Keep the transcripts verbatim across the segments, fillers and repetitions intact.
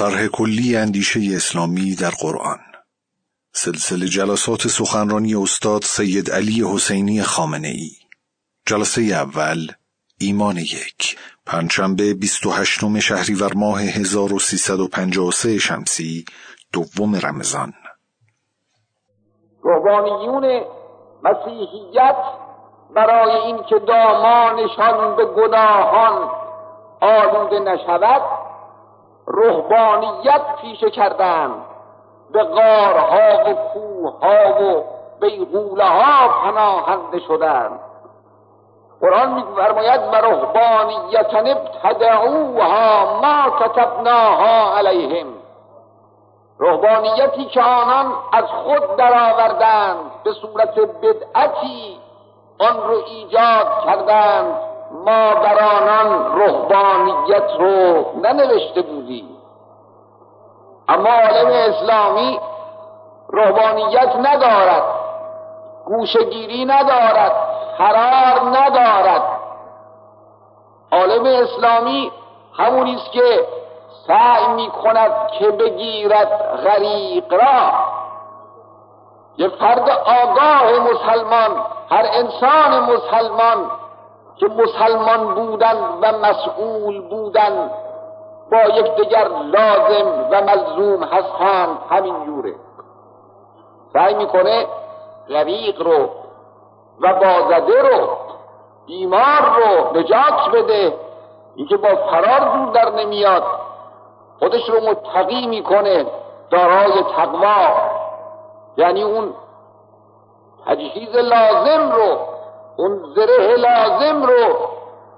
طرح کلی اندیشه اسلامی در قرآن، سلسله جلسات سخنرانی استاد سید علی حسینی خامنه‌ای. جلسه اول، ایمان یک، پنجشنبه بیست و هشتم شهریور ماه هزار و سیصد و پنجاه و سه شمسی، دوم رمضان. روحانیون مسیحیت برای این که دامانشان به گناهان آلوده نشود، روحانیت پیشه کردن، به غارها و کوهها و بیغوله‌ها پناهنده شدند. قرآن می‌فرماید بر رهبانیت ابتدعوها ما کتبناها علیهم، رهبانیتی که آنان از خود درآوردند، به صورت بدعتی آن رو ایجاد کردند، ما بر آنان رهبانیت رو ننوشته بودیم. اما عالم اسلامی رهبانیت ندارد، گوشه‌گیری ندارد، قرار ندارد. عالم اسلامی همونی است که سعی می‌کند که بگیرد غریق را. یک فرد آگاه مسلمان، هر انسان مسلمان که مسلمان بودن و مسئول بودن با یکدیگر لازم و ملزوم هستند، همین جوره سعی می‌کنه غریق رو و بازده رو، بیمار رو نجات بده. این که با فرار دور در نمیاد، خودش رو متقی میکنه، دارای تقوا، یعنی اون تجهیز لازم رو، اون زره لازم رو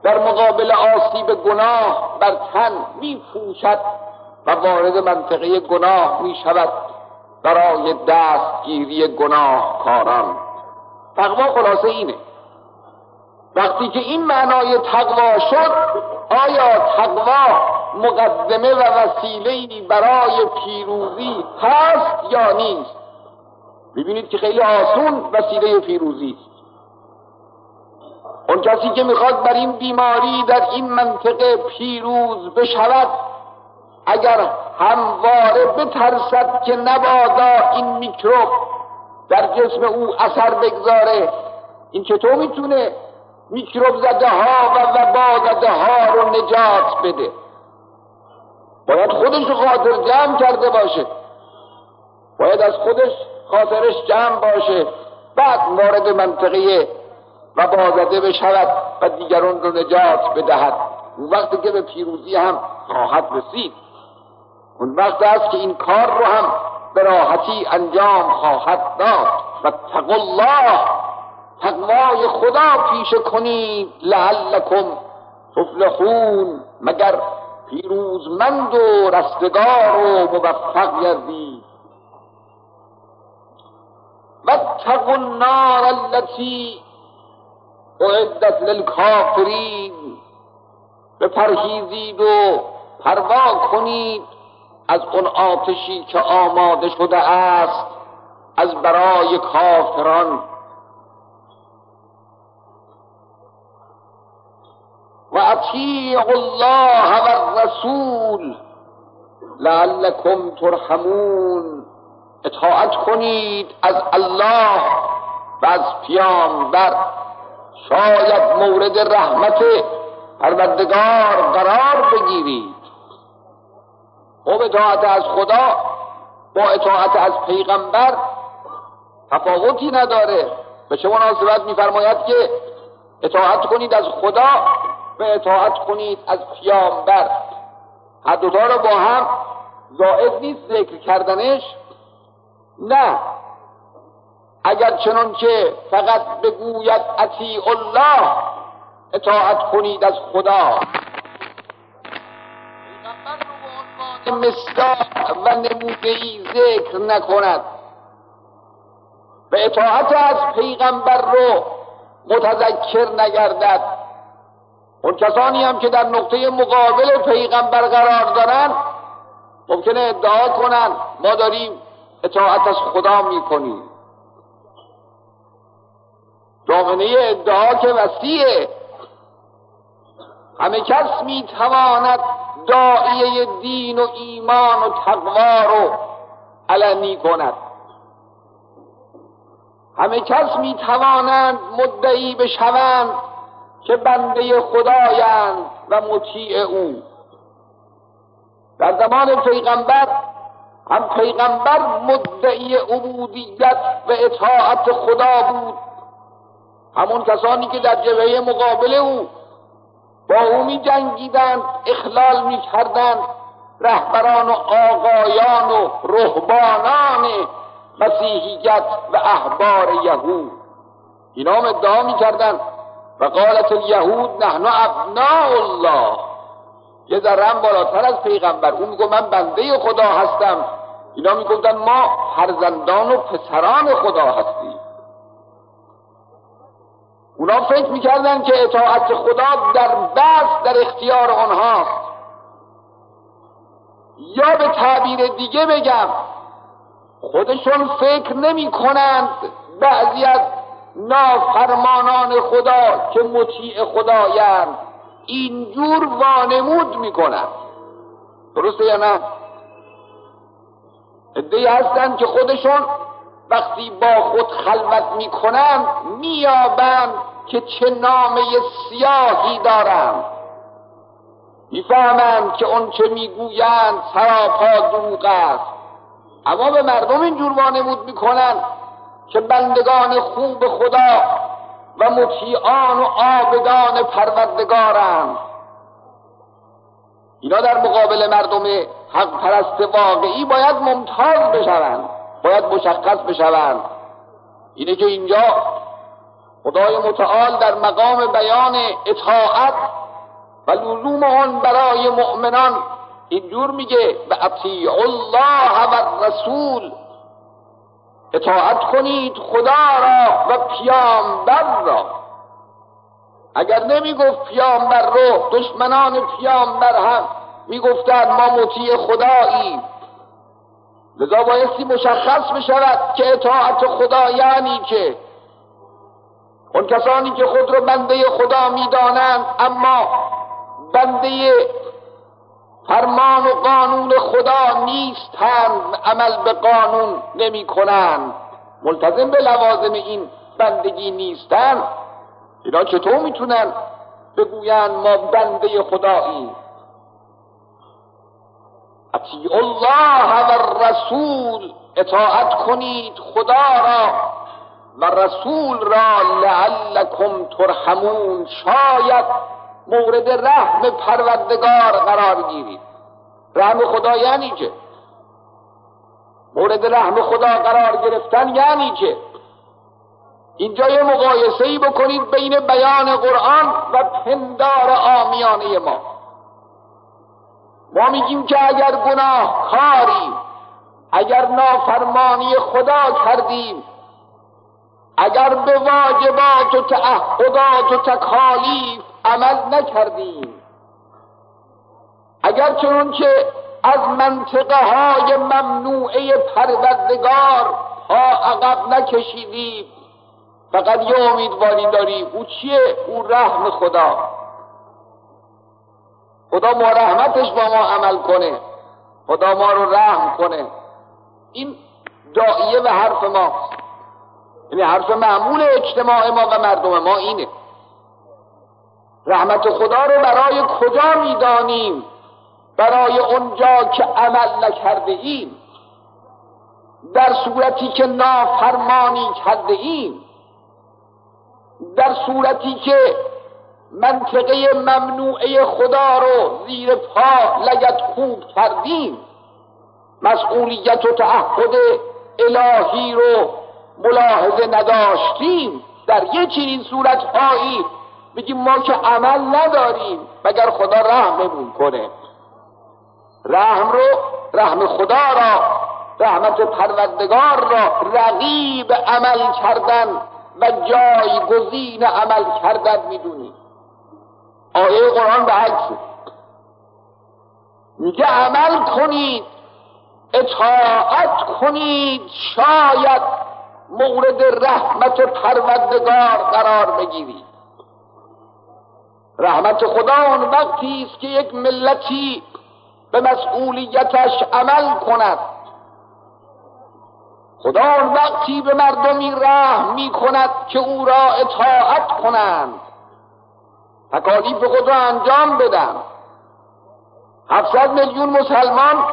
در مقابل آسیب گناه بر تن میپوشد و وارد منطقه گناه میشود برای دستگیری گناهکاران. تقوا خلاصه اینه. وقتی که این معنای تقوا شد، آیا تقوا مقدمه و وسیله‌ای برای پیروزی هست یا نیست؟ ببینید که خیلی آسون وسیله پیروزی است. اون کسی که میخواد بر این بیماری در این منطقه پیروز بشود، اگر همواره بترسد که نبادا این میکروب در جسم او اثر بگذاره، این چطور میتونه میکروب زده ها و وبا زده ها رو نجات بده؟ باید خودش رو خاطر جمع کرده باشه، باید از خودش خاطرش جمع باشه، بعد وارد منطقه وبا زده بشود و دیگران رو نجات بدهد. اون وقتی که به پیروزی هم خواهد رسید، اون وقت است که این کار رو هم به راحتی انجام خواهد داد. و تقوی الله، تقوای خدا پیشه کنید، لعلکم تفلحون، مگر پیروزمند و رستگار و موفق گردید. و تقوی النار التی اعدت للکافرین، بپرهیزید و پروا کنید از اون آتشی که آماده شده است از برای کافران. و اطیعوا الله و الرسول لعلکم ترحمون، اطاعت کنید از الله و از پیامبر، شاید مورد رحمت پروردگار قرار بگیرید. و اطاعت از خدا با اطاعت از پیغمبر تفاوتی نداره. به چه مناسبت می‌فرماید که اطاعت کنید از خدا و اطاعت کنید از پیامبر؟ هر دو تا رو با هم زائد نیست ذکر کردنش، نه. اگر چنان که فقط بگوید اطیع الله، اطاعت کنید از خدا، مصداق و نموده‌ای ذکر نکند و اطاعت از پیغمبر رو متذکر نگردد. اون کسانی هم که در نقطه مقابل پیغمبر قرار دارن ممکنه ادعا کنن ما داریم اطاعت از خدا میکنیم. دامنه ادعا که وسیعه، همه کس میتواند داعیه دین و ایمان و تقوا رو علنی کند. همه کس می توانند مدعی بشوند که بنده خدایند و مطیع او. در زمان پیغمبر هم پیغمبر مدعی عبودیت و اطاعت خدا بود. همون کسانی که در جبهه مقابل او با او می جنگیدند، اخلال می کردند، رهبران و آقایان و رهبانان مسیحیت و احبار یهود اینا هم ادعا می کردند و قالت الیهود نحن ابناء الله، یه ذره بالاتر از پیغمبر. اون میگه من بنده خدا هستم، اینا میگفتن ما فرزندان و پسران خدا هستیم. اونا فکر میکردن که اطاعت خدا در بس در اختیار آنهاست. یا به تعبیر دیگه بگم، خودشون فکر نمی کنند بعضی از نافرمانان خدا که مطیع خدایند اینجور وانمود می کنند. درسته یا نه؟ عده‌ای هستند که خودشون وقتی با خود خلوت می کنند میابند که چه نامه سیاهی دارند، میفهمند که اون چه میگویند سراپا دروغ است. اما به مردم اینجور وانمود میکنند که بندگان خوب خدا و مطیعان و عابدان پروردگارند. اینا در مقابل مردم حق پرست واقعی باید ممتاز بشوند، باید مشخص بشوند. اینه که اینجا خدای متعال در مقام بیان اطاعت و لزوم آن برای مؤمنان اینجور میگه و اطیع الله و رسول، اطاعت کنید خدا را و پیامبر را. اگر نمیگفت پیامبر رو، دشمنان پیامبر هم میگفتن ما مطیع خداییم. لذا بایستی مشخص بشود که اطاعت خدا یعنی که اون کسانی که خود رو بنده خدا میدانند اما بنده فرمان و قانون خدا نیستند، عمل به قانون نمی کنند، ملتزم به لوازم این بندگی نیستند، اینا چطور میتونن بگویند ما بنده خداییم؟ اطیعوا الله و الرسول، اطاعت کنید خدا را و رسول را لعلکم ترحمون، شاید مورد رحم پروردگار قرار گیرید. رحم خدا یعنی چه؟ مورد رحم خدا قرار گرفتن یعنی چه؟ اینجا یه مقایسه‌ای بکنید بین بیان قرآن و پندار عامیانه ما. ما میگیم که اگر گناهکاریم، اگر نافرمانی خدا کردیم، اگر به واجبات و تعهدات و تکالیف عمل نکردیم، اگر چون که از منطقه های ممنوعه پروردگار ها عقب نکشیدیم، فقط یه امیدواری داریم. او چیه؟ او رحم خدا. خدا ما رحمتش با ما عمل کنه، خدا ما رو رحم کنه. این داعیه و حرف ما، یعنی حرف معمول اجتماع ما و مردم ما اینه. رحمت خدا رو برای کجا میدانیم؟ برای اونجا که عمل نکرده ایم، در صورتی که نافرمانی کرده ایم، در صورتی که منطقه ممنوعه خدا رو زیر پا لگد خوب کردیم، مسئولیت و تعهد الهی رو ملاحظه نداشتیم. در یه چنین صورت هایی بگیم ما که عمل نداریم مگر خدا رحممون کنه. رحم رو، رحم خدا را، رحمت پروردگار را رقیب عمل کردن و جایگزین عمل کردن میدونیم. آیه قرآن به عکسه میگه عمل کنید، اطاعت کنید، شاید مورد رحمت پروردگار قرار بگیرید. رحمت خدا اون وقتی است که یک ملتی به مسئولیتش عمل کند. خدا وقتی به مردمی رحم می کند که او را اطاعت کنند، تکالیف خود را انجام بدن. هفتصد میلیون مسلمان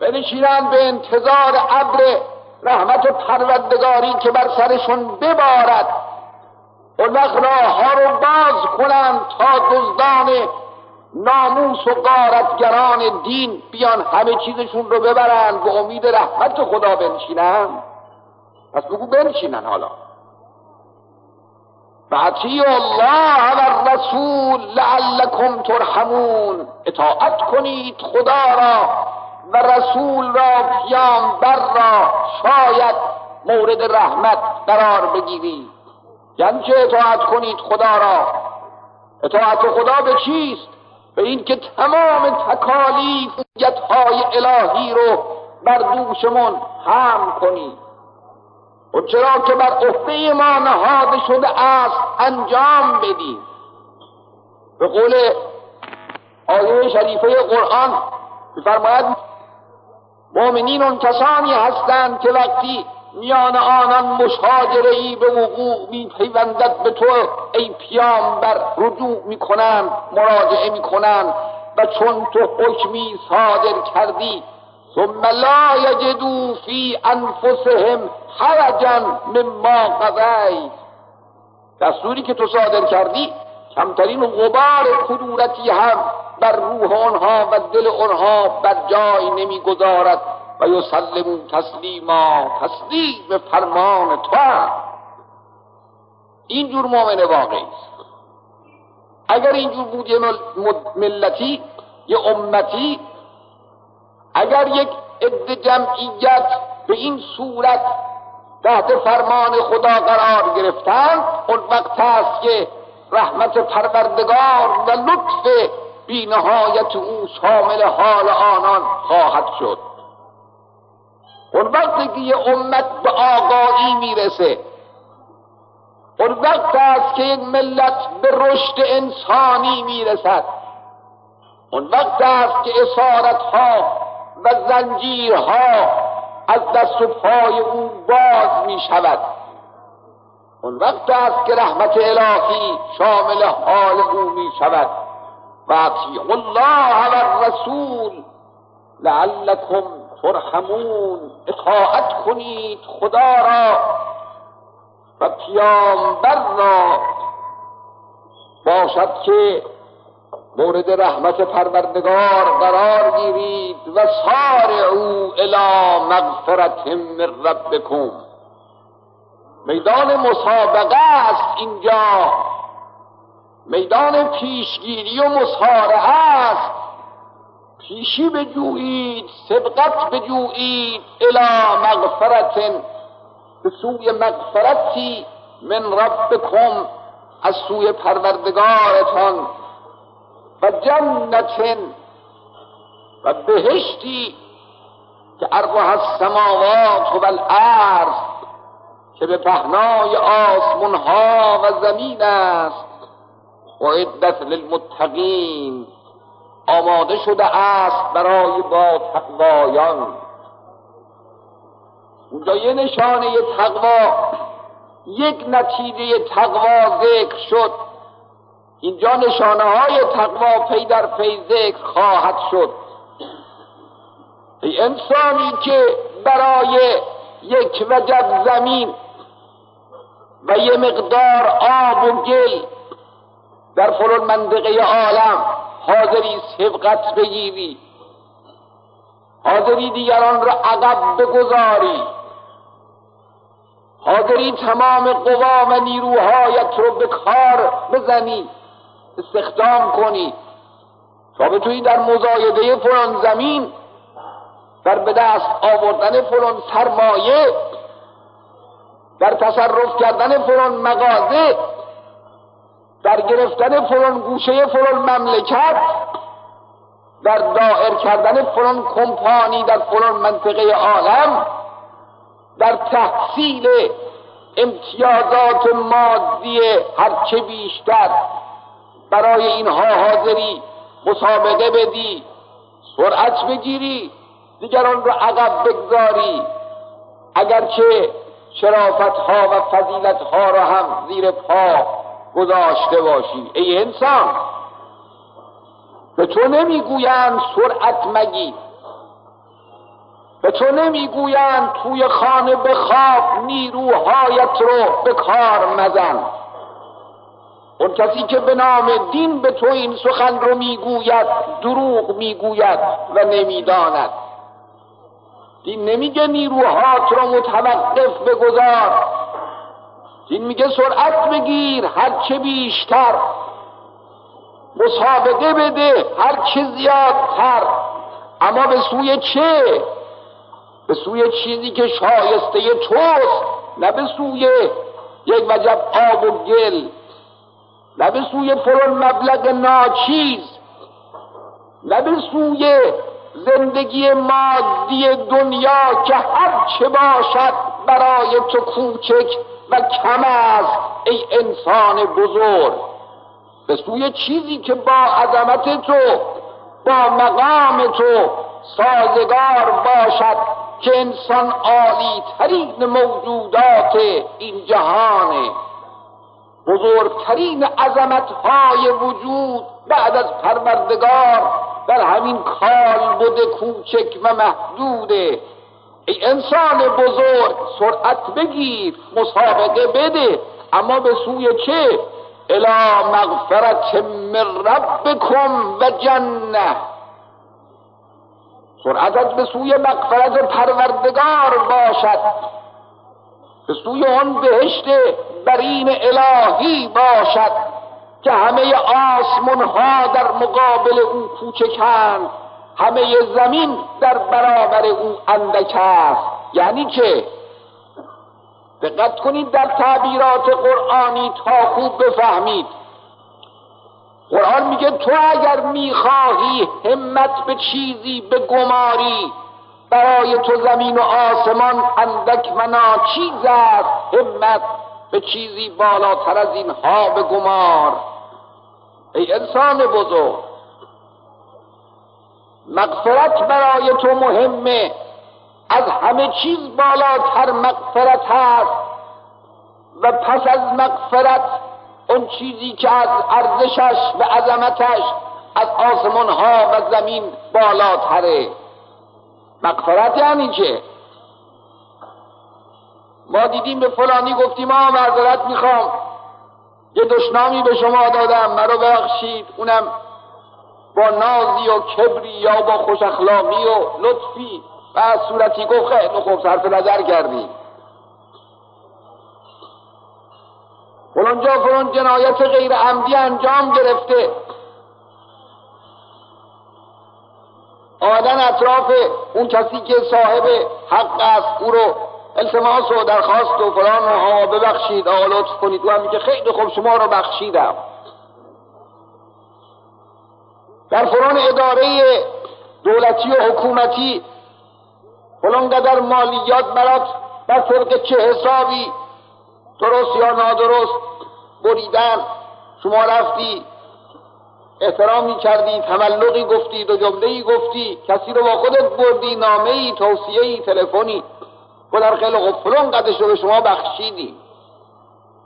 بنشینند به انتظار ابر رحمت پروردگاری که بر سرشون ببارد، اون وقت راه‌ها رو باز کنند تا دزدان ناموس و غارتگران دین بیان همه چیزشون رو ببرن، به امید رحمت خدا بنشینن. پس بگو بنشینن. حالا فاطیعوا الله و الرسول لعلکم ترحمون، اطاعت کنید خدا را و رسول را، پیامبر را، شاید مورد رحمت قرار بگیرید. یعنی چه اطاعت کنید خدا را؟ اطاعت خدا به چیست؟ به این که تمام تکالیف و جتهای الهی رو بر دوشمون هم کنید و چرا که بر عهده ما نهاده شده است انجام بدید. به قول آیه شریفه قرآن می‌فرماید مؤمنین اون کسانی هستند که وقتی میان آنان مشاجره‌ای به وقوع می‌پیوندد، به تو ای پیامبر رجوع می‌کنند، مراجعه می‌کنند و چون تو حکمی صادر کردی ثم لا یجدوا فی انفسهم حرجا مما قضیت، دستوری که تو صادر کردی کمترین غبار کدورتی هم بر روح آنها و دل آنها بر جای نمی‌گذارد و یسلمون تسلیما، تسلیم فرمان تو. اینجور مؤمن واقعی است. اگر اینجور بود یه ملتی، یه امتی، اگر یک عده جمعیت به این صورت تحت فرمان خدا قرار گرفتند، اون وقت هست که رحمت پروردگار و لطف بی نهایت او شامل حال آنان خواهد شد. اون وقت که یه امت به آگاهی میرسه، اون وقت هست که یک ملت به رشد انسانی میرسد، اون وقت هست که اسارت ها و زنجیرها از دست و پای او باز می شود. اون وقت است که رحمت الهی شامل حال او می شود. و اطیعوا الله و الرسول لعلکم ترحمون، اطاعت کنید خدا را و پیامبر را، باشد که مورد رحمت پروردگار قرار گیرید. و سارعوا الی مغفرت من ربکم، میدان مسابقه است اینجا، میدان پیشگیری و مسارعه است. پیشی بجویید، سبقت بجویید، الی مغفرت، به سوی مغفرتی من ربکم، از سوی پروردگارتان، و جنت، و بهشتی که عرضها السماوات و الارض، که به پهنای آسمان ها و زمین است، و اعدت للمتقین، آماده شده است برای با تقوایان. اونجا یه نشانه تقوا، یک نتیجه تقوا ذکر شد. اینجا نشانه های تقوا پی در پی ذکر خواهد شد. ای انسانی که برای یک وجب زمین و یه مقدار آب و گل در فلان منطقه عالم حاضری سبقت بگیری، حاضری دیگران را عقب بگذاری، حاضری تمام قوا و نیروهایت رو به کار بزنی، استخدام کنی تا بتونی در مزایده فلان زمین، در به دست آوردن فلان سرمایه، در تصرف کردن فلان مغازه، در گرفتن فلان گوشه فلان مملکت، در دائر کردن فلان کمپانی در فلان منطقه عالم، در تحصیل امتیازات مادی هرچه بیشتر، برای اینها حاضری مسابقه بدی، سرعت بگیری، دیگران را عقب بگذاری، اگرچه شرافتها و فضیلتها را هم زیر پا گذاشته باشی. ای انسان، به تو نمیگویند سرعت مگیر، به تو نمیگویند توی خانه بخواب، نیروهایت رو به کار مزن. اون کسی که به نام دین به تو این سخن رو میگوید دروغ میگوید و نمیداند. دین نمیگه نیروهات رو متوقف بگذار، دین میگه سرعت بگیر هرچه بیشتر، مسابقه بده هرچه زیادتر، اما به سوی چه؟ به سوی چیزی که شایسته توست، نه به سوی یک وجب آب و گل، نه به سوی پرون مبلغ ناچیز، نه به سوی زندگی مادی دنیا که هر چه باشد برای تو کوچک و کم است. ای انسان بزرگ، به سوی چیزی که با عظمت تو، با مقام تو سازگار باشد، که انسان عالی ترین موجودات این جهانه. بزرگترین عظمتهای وجود بعد از پروردگار در همین کالبد کوچک و محدوده. ای انسان بزرگ، سرعت بگیر، مسابقه بده، اما به سوی چه؟ الی مغفرت من ربکم و جنه. سرعتت به سوی مغفرت پروردگار باشد، به سوی آن بهشت برین الهی باشد که همه آسمان ها در مقابل او کوچکند، همه زمین در برابر او اندک است. یعنی چه؟ دقت کنید در تعبیرات قرآنی تا خوب بفهمید. قرآن میگه تو اگر میخواهی همت به چیزی به گماری، برای تو زمین و آسمان اندک و ناچیز است، همت به چیزی بالاتر از اینها به گمار. ای انسان بزرگ، مغفرت برای تو مهمه، از همه چیز بالاتر مغفرت هست، و پس از مغفرت اون چیزی که از ارزشش و عظمتش از آسمان ها و زمین بالاتره. مغفرت یعنی چه؟ ما دیدیم به فلانی گفتیم آه معذرت میخوام، یه دشنامی به شما دادم، مرا ببخشید، اونم با نازی و کبری یا با خوش اخلاقی و لطفی و از صورتی گفت خیلی خوب صرف نظر کردی. فلانجا فلان جنایت غیر عمدی انجام گرفته، آمدن اطراف اون کسی که صاحب حق است او رو التماس و درخواست و فلان ها ببخشید، آقا لطف کنید. او هم میگه خیلی خوب شما رو بخشیدم. در فلان اداره دولتی و حکومتی فلان قدر مالیات برات بر طبق چه حسابی، درست یا نادرست، بریدن. شما رفتی احترامی کردی، تملقی گفتی، دو جمله‌ای گفتی، کسی رو با خودت بردی، نامه‌ای، توصیه‌ای، تلفنی، بلر خیلی خوب فلان قدش رو به شما بخشیدی.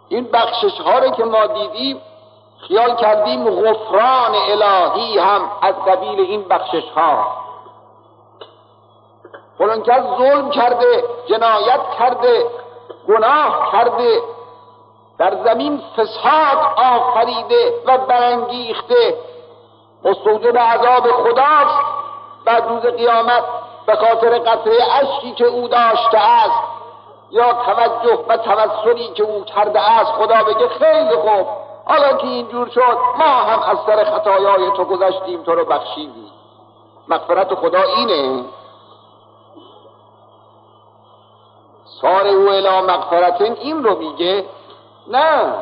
این بخشش ها رو که ما دیدیم خیال کردیم غفران الهی هم از قبیل این بخشش ها. فلان کس ظلم کرده، جنایت کرده، گناه کرده، در زمین فساد آفریده و برانگیخته، مستوجب عذاب خداست بعد روز قیامت به خاطر قطره اشکی که او داشته است یا توجه و توسلی که او کرده است. خدا بگه خیلی خوب، حالا که اینجور شد ما هم از سر خطایای تو گذشتیم، تو رو بخشیدیم. مغفرت خدا اینه. ساره او الی مغفرتن این رو میگه؟ نه.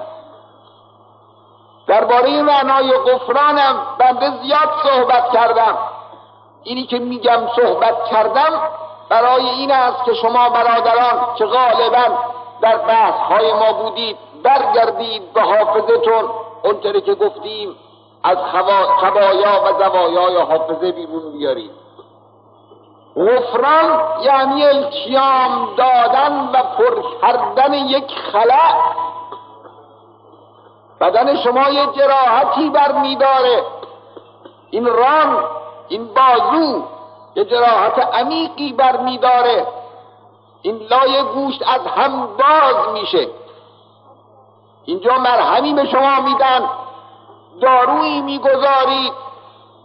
درباره معنای غفرانم بنده زیاد صحبت کردم. اینی که میگم صحبت کردم برای این است که شما برادران که غالبا در بحث های ما بودید برگردید به حافظتون. اونطوری که گفتیم از خبایا و زوایای حافظه بیرون بیارید. غفران یعنی التیام دادن و پر کردن یک خلأ. بدن شما یک جراحتی برمیداره، این ران، این بازو یک جراحت عمیقی برمیداره، این لایه گوشت از هم باز میشه، اینجا مرهمی به شما میدن، دارویی میگذارید،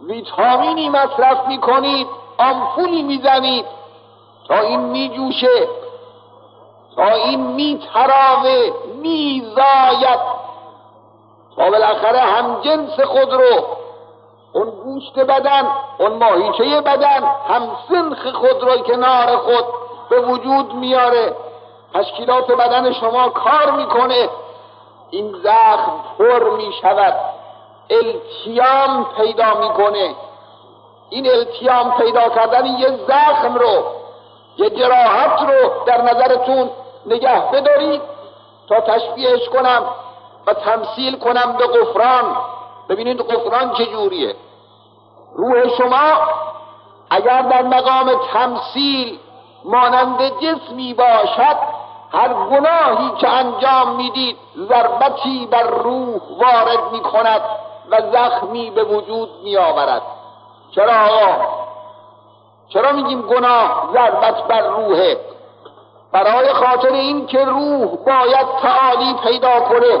ویتامینی مصرف میکنید، آمپولی میزنید تا این میجوشه، تا این میتراوه، میزاید، تا بالاخره همجنس خود رو، اون گوشت بدن، اون ماهیچه بدن، همسنخ خود رو کنار خود به وجود میاره، تشکیلات بدن شما کار میکنه، این زخم پر میشود، التیام پیدا میکنه. این التیام پیدا کردن یه زخم رو، یه جراحت رو در نظرتون نگه بدارید تا تشبیهش کنم و تمثیل کنم به غفران. ببینید غفران چجوریه. روح شما اگر در مقام تمثیل مانند جسمی باشد، هر گناهی که انجام میدید ضربتی بر روح وارد میکند و زخمی به وجود میآورد. چرا چرا میگیم گناه ضربت بر روحه؟ برای خاطر این که روح باید تعالی پیدا کنه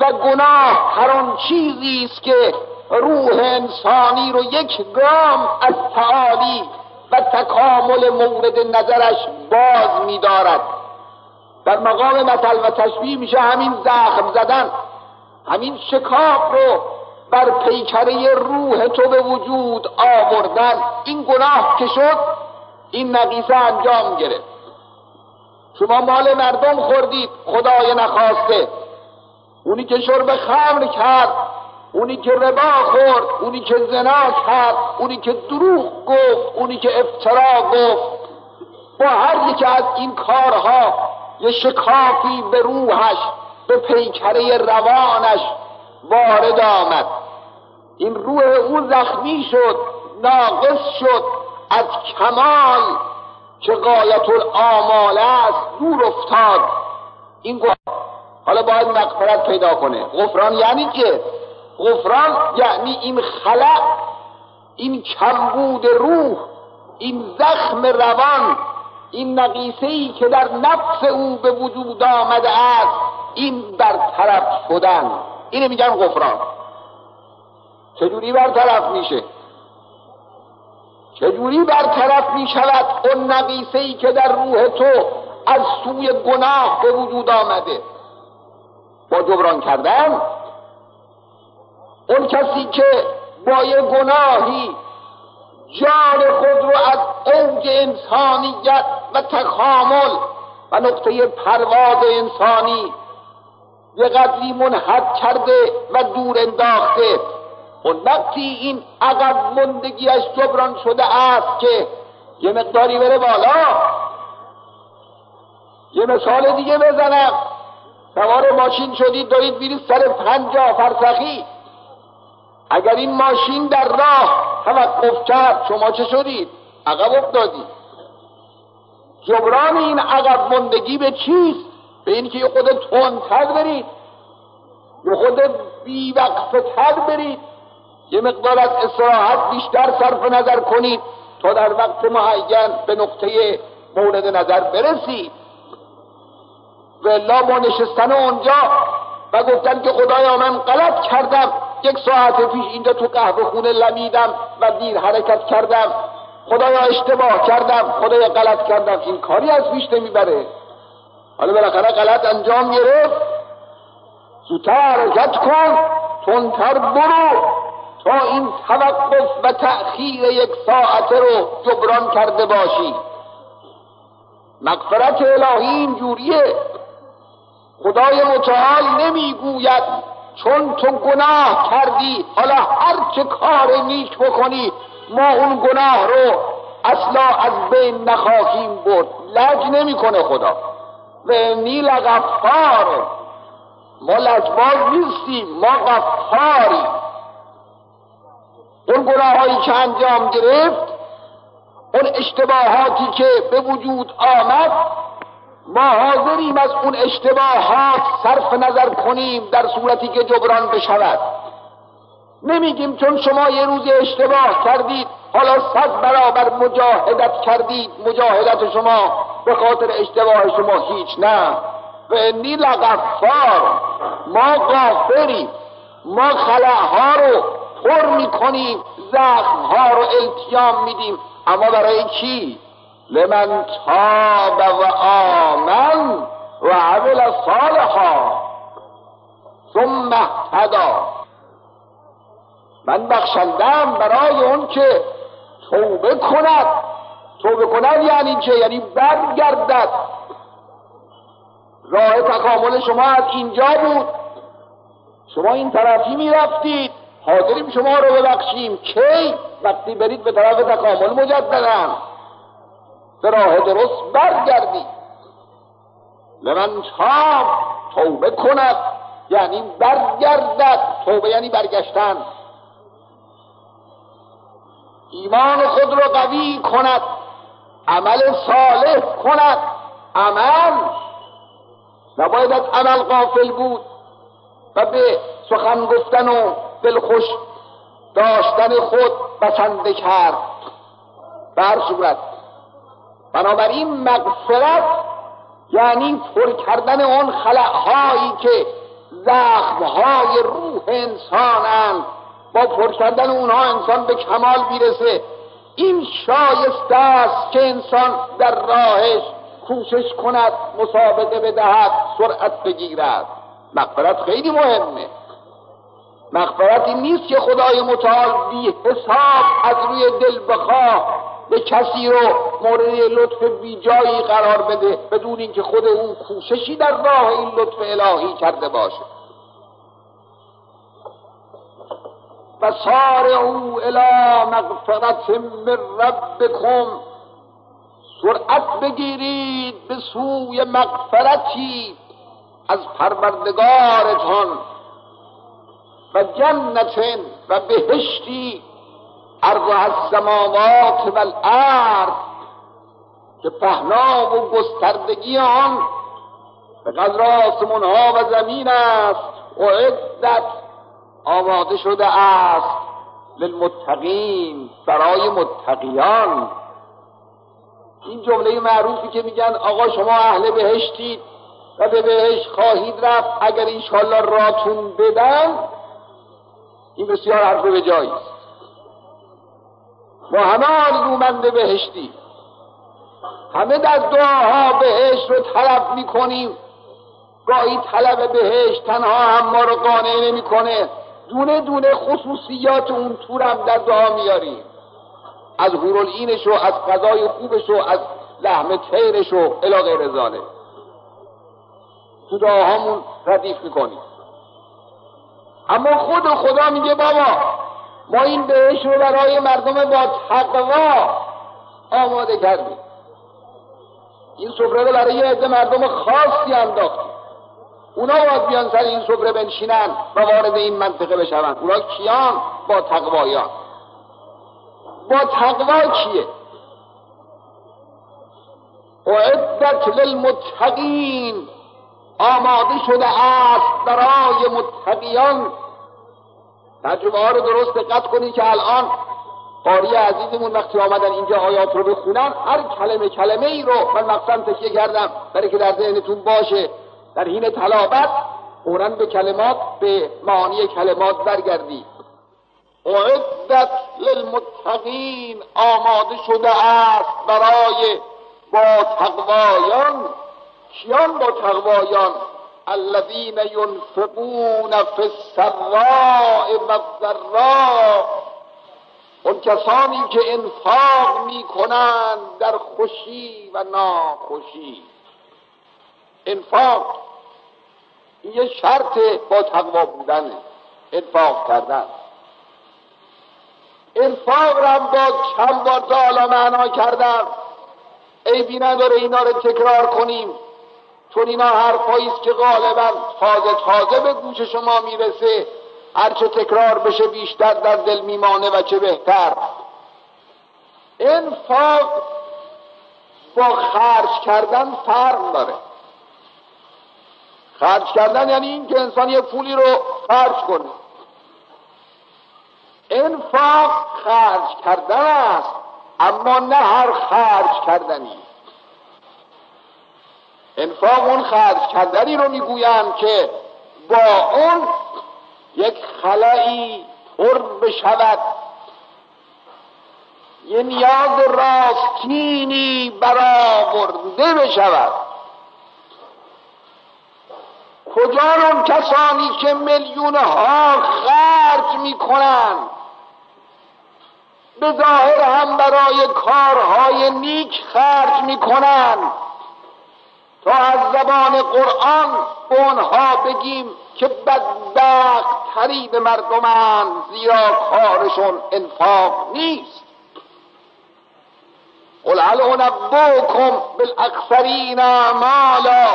و گناه هر آن چیزی است که روح انسانی رو یک گام از تعالی و تکامل مورد نظرش باز می‌دارد. در مقام مثل و تشبیه میشه همین زخم زدن، همین شکاف رو بر پیکره روح تو به وجود آوردن. این گناه که شد، این نقیصه انجام گرفت. شما مال مردم خوردید، خدای نخواسته، اونی که شرب خمر کرد، اونی که ربا خورد، اونی که زنا کرد، اونی که دروغ گفت، اونی که افترا گفت، با هر یک از این کارها یه شکافی به روحش، به پیکره روانش وارد آمد. این روح او زخمی شد، ناقص شد، از کمال که غایت الآمال است دور افتاد. این گفت حالا باید مغفرت پیدا کنه. غفران یعنی که غفران یعنی این خلأ، این کمبود روح، این زخم روان، این نقیصه‌ای که در نفس او به وجود آمده است، این برطرف شدن. اینه میگن غفران. چجوری برطرف میشه؟ چجوری برطرف میشود اون نقیصه‌ای که در روح تو از سوی گناه به وجود آمده؟ با جبران کردن. اون کسی که با یه گناهی جان خود رو از اوج انسانیت و تکامل و نقطه پرواز انسانی یه قدری منحد کرده و دور انداخته، اون وقتی این عقب ماندگیش جبران شده است که یه مقداری بره بالا. یه مثال دیگه بزنم. سوار ماشین شدید، دارید میرید سر پنجاه فرسخی، اگر این ماشین در راه توقف کرد، شما چه شدید؟ عقب افتادید. جبران این عقب ماندگی به چیست؟ به این که خودت تندتر برید، یا خودت بیوقفتر برید، یه مقدار از استراحت بیشتر صرف نظر کنید تا در وقت معین به نقطه مورد نظر برسید. ولا با نشستن اونجا و گفتن که خدایا من غلط کردم، یک ساعت پیش اینجا تو قهوه خونه لمیدم و دیر حرکت کردم، خدایا اشتباه کردم، خدایا غلط کردم، این کاری از پیش نمیبره. حالا بالاخره غلط انجام گرفت، زودتر حرکت کن، تندتر برو تا این توقف و تأخیر یک ساعت رو جبران کرده باشی. مغفرت الهی اینجوریه. خدای متعال نمیگوید چون تو گناه کردی حالا هر چه کار نیک بکنی ما اون گناه رو اصلا از بین نخواهیم برد. لج نمیکنه خدا. و نیل غفار. ما لجباز نیستیم، ما غفاری. اون گناهایی که انجام گرفت، اون اشتباهاتی که به وجود آمد، ما حاضریم از اون اشتباهات صرف نظر کنیم در صورتی که جبران بشود. نمیگیم چون شما یه روز اشتباه کردید حالا صد برابر مجاهدت کردید، مجاهدت شما به خاطر اشتباه شما هیچ، نه. و انی لغفار، ما غافریم، ما خلاها رو پر میکنیم، زخمها رو التیام میدیم. اما برای کی؟ لمن تاب و آمن و عمل صالحا ثم اهتدا. من بخشندم برای اون که توبه کند. توبه کند یعنی چه؟ یعنی برگردد. راه تکامل شما از اینجا بود. شما این طرفی می رفتید، حاضریم شما رو ببخشیم. کی؟ وقتی برید به طرف تکامل مجددا، به راه درست برگردید. لمن تاب، توبه کند یعنی برگردد. توبه یعنی برگشتن. ایمان خود رو قوی کند، عمل صالح کند. عمل، نباید از عمل غافل بود و به سخن گفتن و دلخوش داشتن خود بسنده کرد. به هر صورت بنابراین مغفرت یعنی پر کردن اون خلاهایی که زخمهای روح انسانند. با پر کردن اونها انسان به کمال میرسه. این شایسته است که انسان در راهش کوشش کند، مسابقه بدهد، سرعت بگیرد. مغفرت خیلی مهمه. مغفرت این نیست که خدای متعال بی حساب از روی دل بخواه به کسی رو مورد لطف بی جایی قرار بده بدون اینکه خود اون کوششی در راه این لطف الهی کرده باشه. و سارعوا الی مغفرت من ربکم، سرعت بگیرید به سوی مغفرتی از پروردگارتان و جنت و بهشتی عرضها السماوات و الارض که پهنا و گستردگی آن به قدر آسمان ها و زمین است. و عدت، آماده شده است للمتقین، برای متقیان. این جمله معروفی که میگن آقا شما اهل بهشتید و به بهشت خواهید رفت اگر انشاءالله راتون بدن، این بسیار حرف به جایی است. ما همه آرزومند بهشتی، همه در دعاها بهشت رو طلب میکنیم. گاهی طلب بهشت تنها هم ما رو قانع نمیکنه، دونه دونه خصوصیات اون تورم در دعا میاریم. از حورالعینش و از غذای خوبش و از لحم طیرش و الی غیر ذلک تو دعاهامون ردیف میکنیم. اما خود خدا میگه بابا ما این بهش رو برای مردم با تقوا آماده کردیم. این سفره رو برای یه عده مردم خاصی انداختیم. اونا باید بیان سر این سفره بنشینن و وارد این منطقه بشوند. اونا کیان؟ با تقوایان. با تقوا کیه؟ اعدت للمتقین، آماده شده است برای متقیان. ترجمه ها رو درست دقت کنید که الان قاری عزیزمون وقتی آمدن اینجا آیات رو بخونن، هر کلمه کلمه ای رو من مقصد تکیه کردم برای که در ذهنتون باشه. در حین تلاوت فوراً به کلمات، به معانی کلمات برگردید. اعدت للمتقین، آماده شده است برای با تقوایان. کیان با تقوایان؟ الذين ينفقون في السراء والضراء، اون کسانی که انفاق میکنند در خوشی و ناخوشی. انفاق این یه شرط با تقوا بودنه، انفاق کردن. انفاق را با چند بار تعالی معنا کردم، عیبی نداره اینا رو تکرار کنیم، چون اینا حرفایی است که غالبا تازه تازه به گوش شما میرسه هرچه تکرار بشه بیشتر در دل میمانه و چه بهتر. انفاق با خرج کردن فرق داره. خرج کردن یعنی این که انسان یه پولی رو خرج کنه. انفاق خرج کردن است، اما نه هر خرج کردنی. انفاق اون خرج کردنی رو میگویم که با اون یک خلایی پر بشود، یه نیاز راستینی برآورده بشود. کجا اون کسانی که میلیون ها خرج میکنن، به ظاهر هم برای کارهای نیک خرج میکنن تا از زبان قرآن به اونها بگیم که بدبخت ترین مردمان، زیرا کارشون انفاق نیست. قل هل انبئکم بالاخسرین اعمالا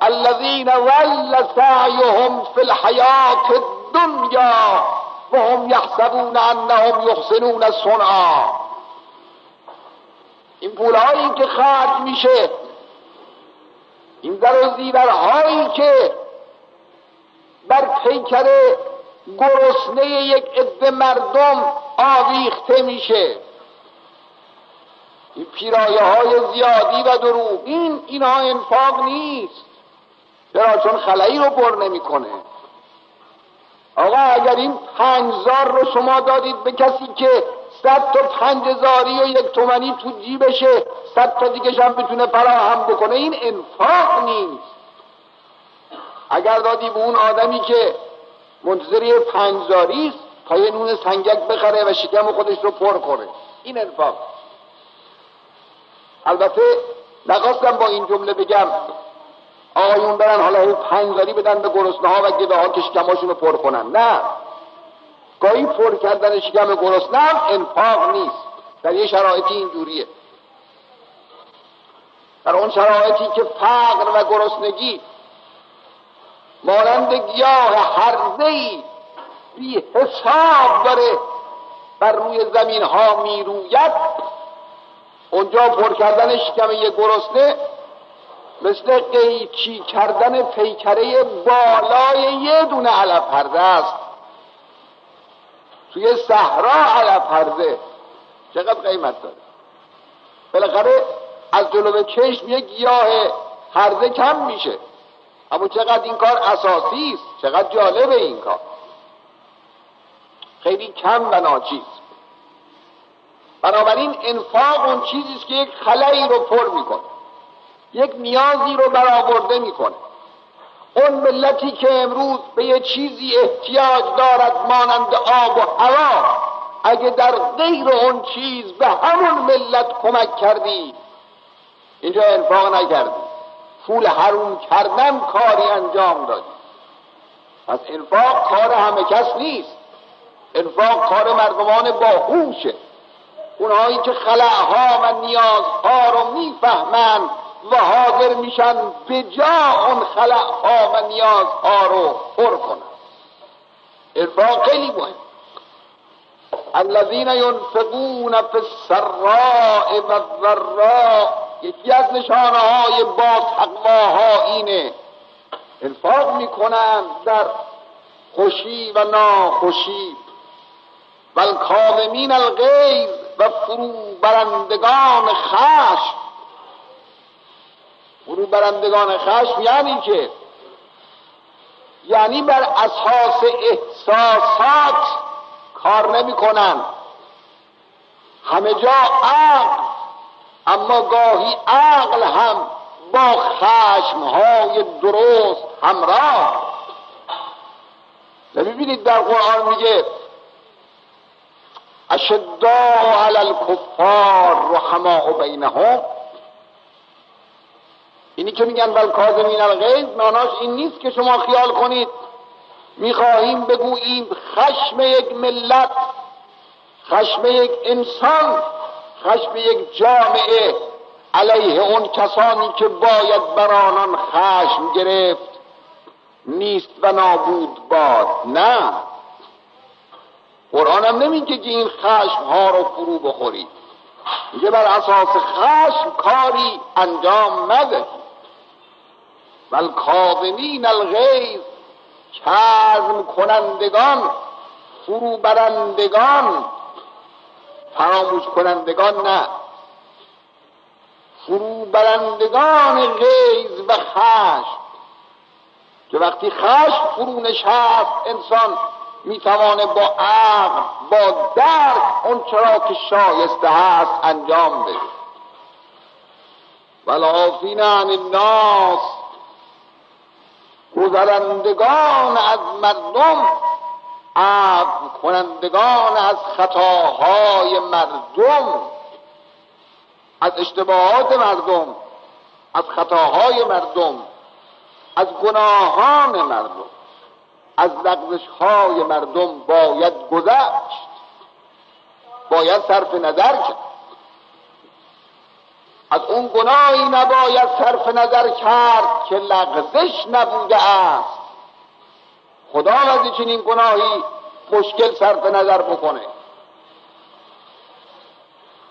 الذین ضل سعیهم فی الحیاة الدنیا و هم یحسبون انهم یحسنون صنعا. این پولهایی که خرج میشه، این در و زیورهایی که بر پیکر گرسنه یک عده مردم آویخته میشه، این پیرایه های زیادی و دروغین، اینها انفاق نیست. چرا؟ چون خلایی رو پر نمیکنه. آقا اگر این پنجزار رو شما دادید به کسی که صد تا پنجزاری و یک تومنی تو جیبشه، صد تا دیگه شم بتونه فراهم بکنه، این انفاق نیست. اگر دادی به اون آدمی که منتظر یه پنجزاری است تا یه نون سنگک بخره و شکم خودش رو پر کنه، این انفاق. البته نخواستم با این جمله بگم آقایون برن حالا یه پنجزاری بدن به گرسنه‌ها و گداها که شکماشون رو پر کنن. نه، گاهی پر کردن شکم گرسنه هم انفاق نیست. در یه شرایطی اینجوریه، در اون شرایطی که فقر و گرسنگی مانند گیاه هرزه‌ای بی حساب داره بر روی زمین ها می روید، اونجا پر کردن شکم یه گرسنه مثل قیچی کردن پیکره بالای یه دونه علف پرده است. توی صحرا علف پرده چقدر قیمت داره؟ بالاخره از جلوه چشم یه گیاه هرزه کم میشه، اما چقدر این کار اساسی است، چقدر جالبه این کار، خیلی کم و ناچیز. بنابراین انفاق اون چیزی است که یک خلایی رو پر میکنه، یک نیازی رو برآورده میکنه. اون ملتی که امروز به یه چیزی احتیاج دارد مانند آب و هوا، اگه در غیر اون چیز به همون ملت کمک کردی، اینجا انفاق نکردی، پول حرام کردن کاری انجام دادی. پس انفاق کار همه کس نیست، انفاق کار مردمان باهوشه، اونهایی که خلاها و نیازها رو میفهمن و حاضر میشن به جا اون خلاها و نیازها رو پر کنن. انفاق خیلی مهم. الذین ينفقون في السراء و الضراء، یکی از نشانه های باتقواها اینه، انفاق میکنن در خوشی و ناخوشی. والکاظمین الغیظ، و فروبرندگان خشم. فروبرندگان خشم یعنی که یعنی بر اساس احساسات کار نمی کنن. همه جا عقل، اما گاهی عقل هم با خشمهای درست همراه. ببینید در قرآن میگه اشداء علی الکفار رحماء بینهم. اینی که میگن والکاظمین الغیظ، معناش این نیست که شما خیال کنید میخواهیم بگوییم خشم یک ملت، خشم یک انسان، خشم یک جامعه علیه اون کسانی که باید بر آنان خشم گرفت نیست و نابود باد. نه، قرآن هم نمیگه که این خشم ها رو فرو بخورید، میگه بر اساس خشم کاری انجام نده. بل کاظمین الغیظ، کظم کنندگان، فرو برندگان، فراموش کنندگان نه، فرو برندگان غیظ و خشم، که وقتی خشم فرو نشست انسان میتوانه با عقل، با درک اون چرا که شایسته هست انجام بده. والعافین عن الناس، گذرندگان از مردم، عفو کنندگان از خطاهای مردم، از اشتباهات مردم، از خطاهای مردم، از گناهان مردم، از لغزش‌های مردم باید گذشت، باید صرف نظر کرد. از اون گناهی نباید صرف نظر کرد که لغزش نبوده است. خدا از چنین گناهی مشکل صرف نظر بکنه.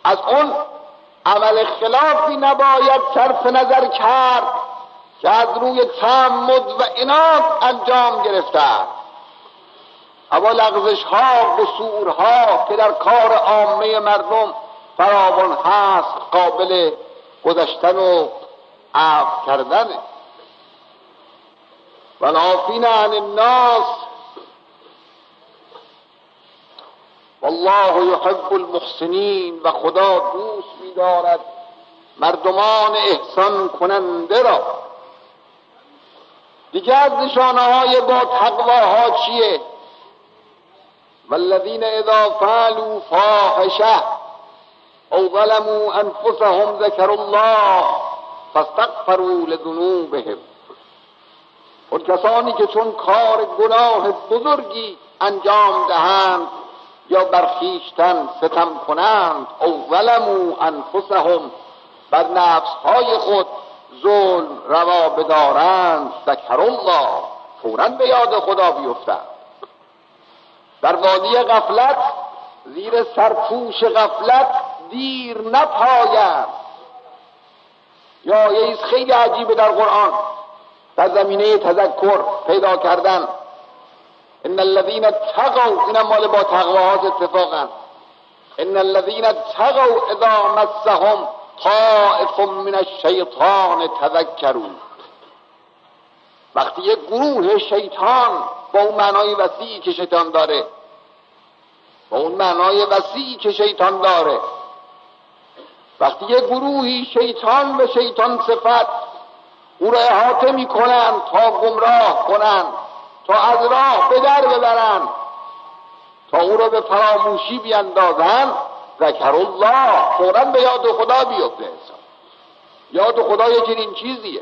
از اون عمل خلافی نباید صرف نظر کرد که از روی تعمد و عناد انجام گرفته، اما لغزش ها و قصور ها که در کار عامه مردم فراوان هست قابل گذشتن و عفو کردنه. والعافین عن الناس والله یحب المحسنین، و خدا دوست می‌دارد مردمان احسان کننده را. دیگه از نشانه‌های با تقواها چیه؟ والذین اذا فعلوا فاحشه او ظلموا انفسهم ذکروا الله فاستغفروا لذنوبهم، و کسانی که چون کار گناه بزرگی انجام دهند یا بر خویشتن ستم کنند، او ظلموا انفسهم، بر نفسهای خود ظلم روا بدارند، ذکر الله، فوراً به یاد خدا بیفتند. در وادی غفلت، زیر سرپوش غفلت دیر نپایند. یا یه چیز خیلی عجیبه در قرآن در زمینه تذکر پیدا کردن، ان الذین اتقوا، این مال با تقواها اتفاقا، ان الذین اتقوا اذا مسهم طائف من الشیطان تذکروا، وقتی یک گروه شیطان با اون معنای وسیعی که شیطان داره با اون معنای وسیعی که شیطان داره وقتی یک گروهی شیطان به شیطان صفت او را احاطه می کنند تا گمراه کنند، تا از راه به در ببرند، تا او را به فراموشی بیندازند، ذکر الله، فوراً به یاد خدا بیفته انسان. یاد خدا یه چنین چیزیه.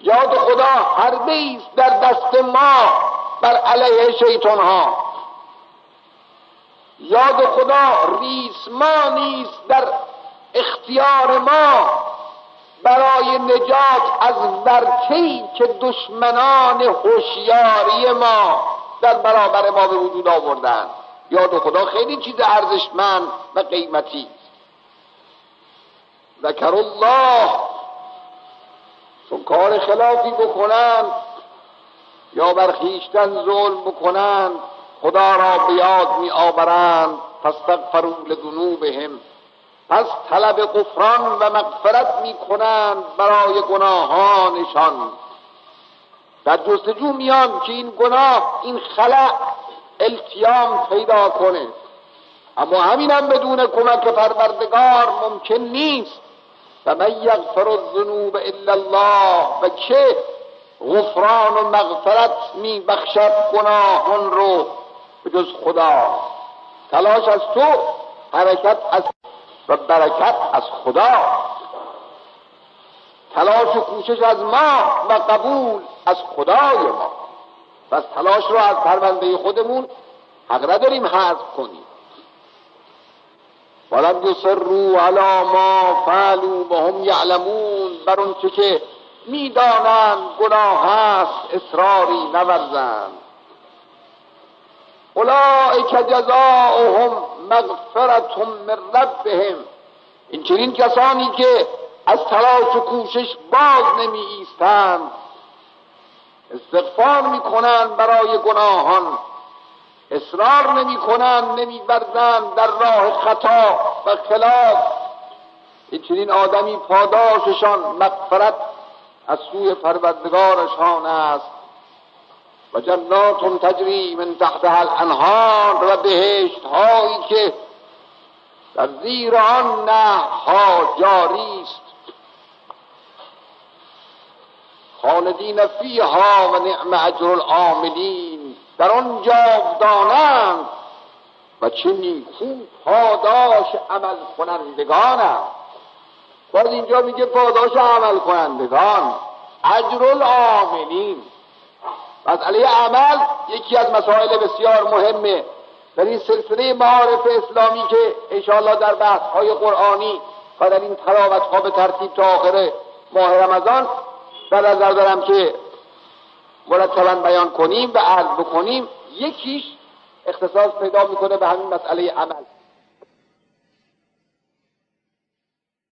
یاد خدا حربه ایست در دست ما بر علیه شیطان ها. یاد خدا ریسمانیست در اختیار ما برای نجات از ورطه‌ای که دشمنان هوشیاری ما در برابر ما به وجود آوردند. یاد خدا خیلی چیز ارزشمند و قیمتی است. ذکر الله، چون کار خلافی بکنند یا بر خویشتن ظلم بکنند خدا را به یاد می آورند. فاستغفروا لذنوبهم، پس طلب غفران و مغفرت می کنند برای گناهانشان. در جستجو میان که این گناه، این خلأ التیام پیدا کنه، اما همین هم بدون کمک پروردگار ممکن نیست. و من یغفر الذنوب الا الله، و که غفران و مغفرت می بخشد گناهان رو به جز خدا. تلاش از تو، حرکت از و برکت از خدا، تلاش و کوشش از ما و قبول از خدای ما. پس تلاش رو از پرونده خودمون حق نداریم حذف کنیم. ولم یصروا علی ما فعلوا وهم یعلمون، بر اون چه که میدانند گناه است اصراری نورزند. اولئک جزاؤهم مغفرة من ربهم، این چنین کسانی که از تلاش و کوشش باز نمی ایستند، استغفار می کنند برای گناهان، اصرار نمی کنند، نمی ورزند در راه خطا و خلاف، این چنین آدمی پاداششان مغفرت از سوی پروردگارشان است و جنات تجری من تحتها الانهار، و بهشت هایی که در زیر آن نهرها جاری است، خالدین فیها و نعم اجر العاملین، در آن جاودانند و چه نیکو پاداش عمل کنندگانند. باز اینجا میگه پاداش عمل کنندگان، اجر العاملین. مسئله عمل یکی از مسائل بسیار مهمه در این سلسله معارف اسلامی که انشاءالله در بحث‌های قرآنی و در این تلاوت‌ها به ترتیب تا آخر ماه رمضان در نظر دارم که مرتباً بیان کنیم و عرض بکنیم. یکیش اختصاص پیدا میکنه به همین مسئله عمل.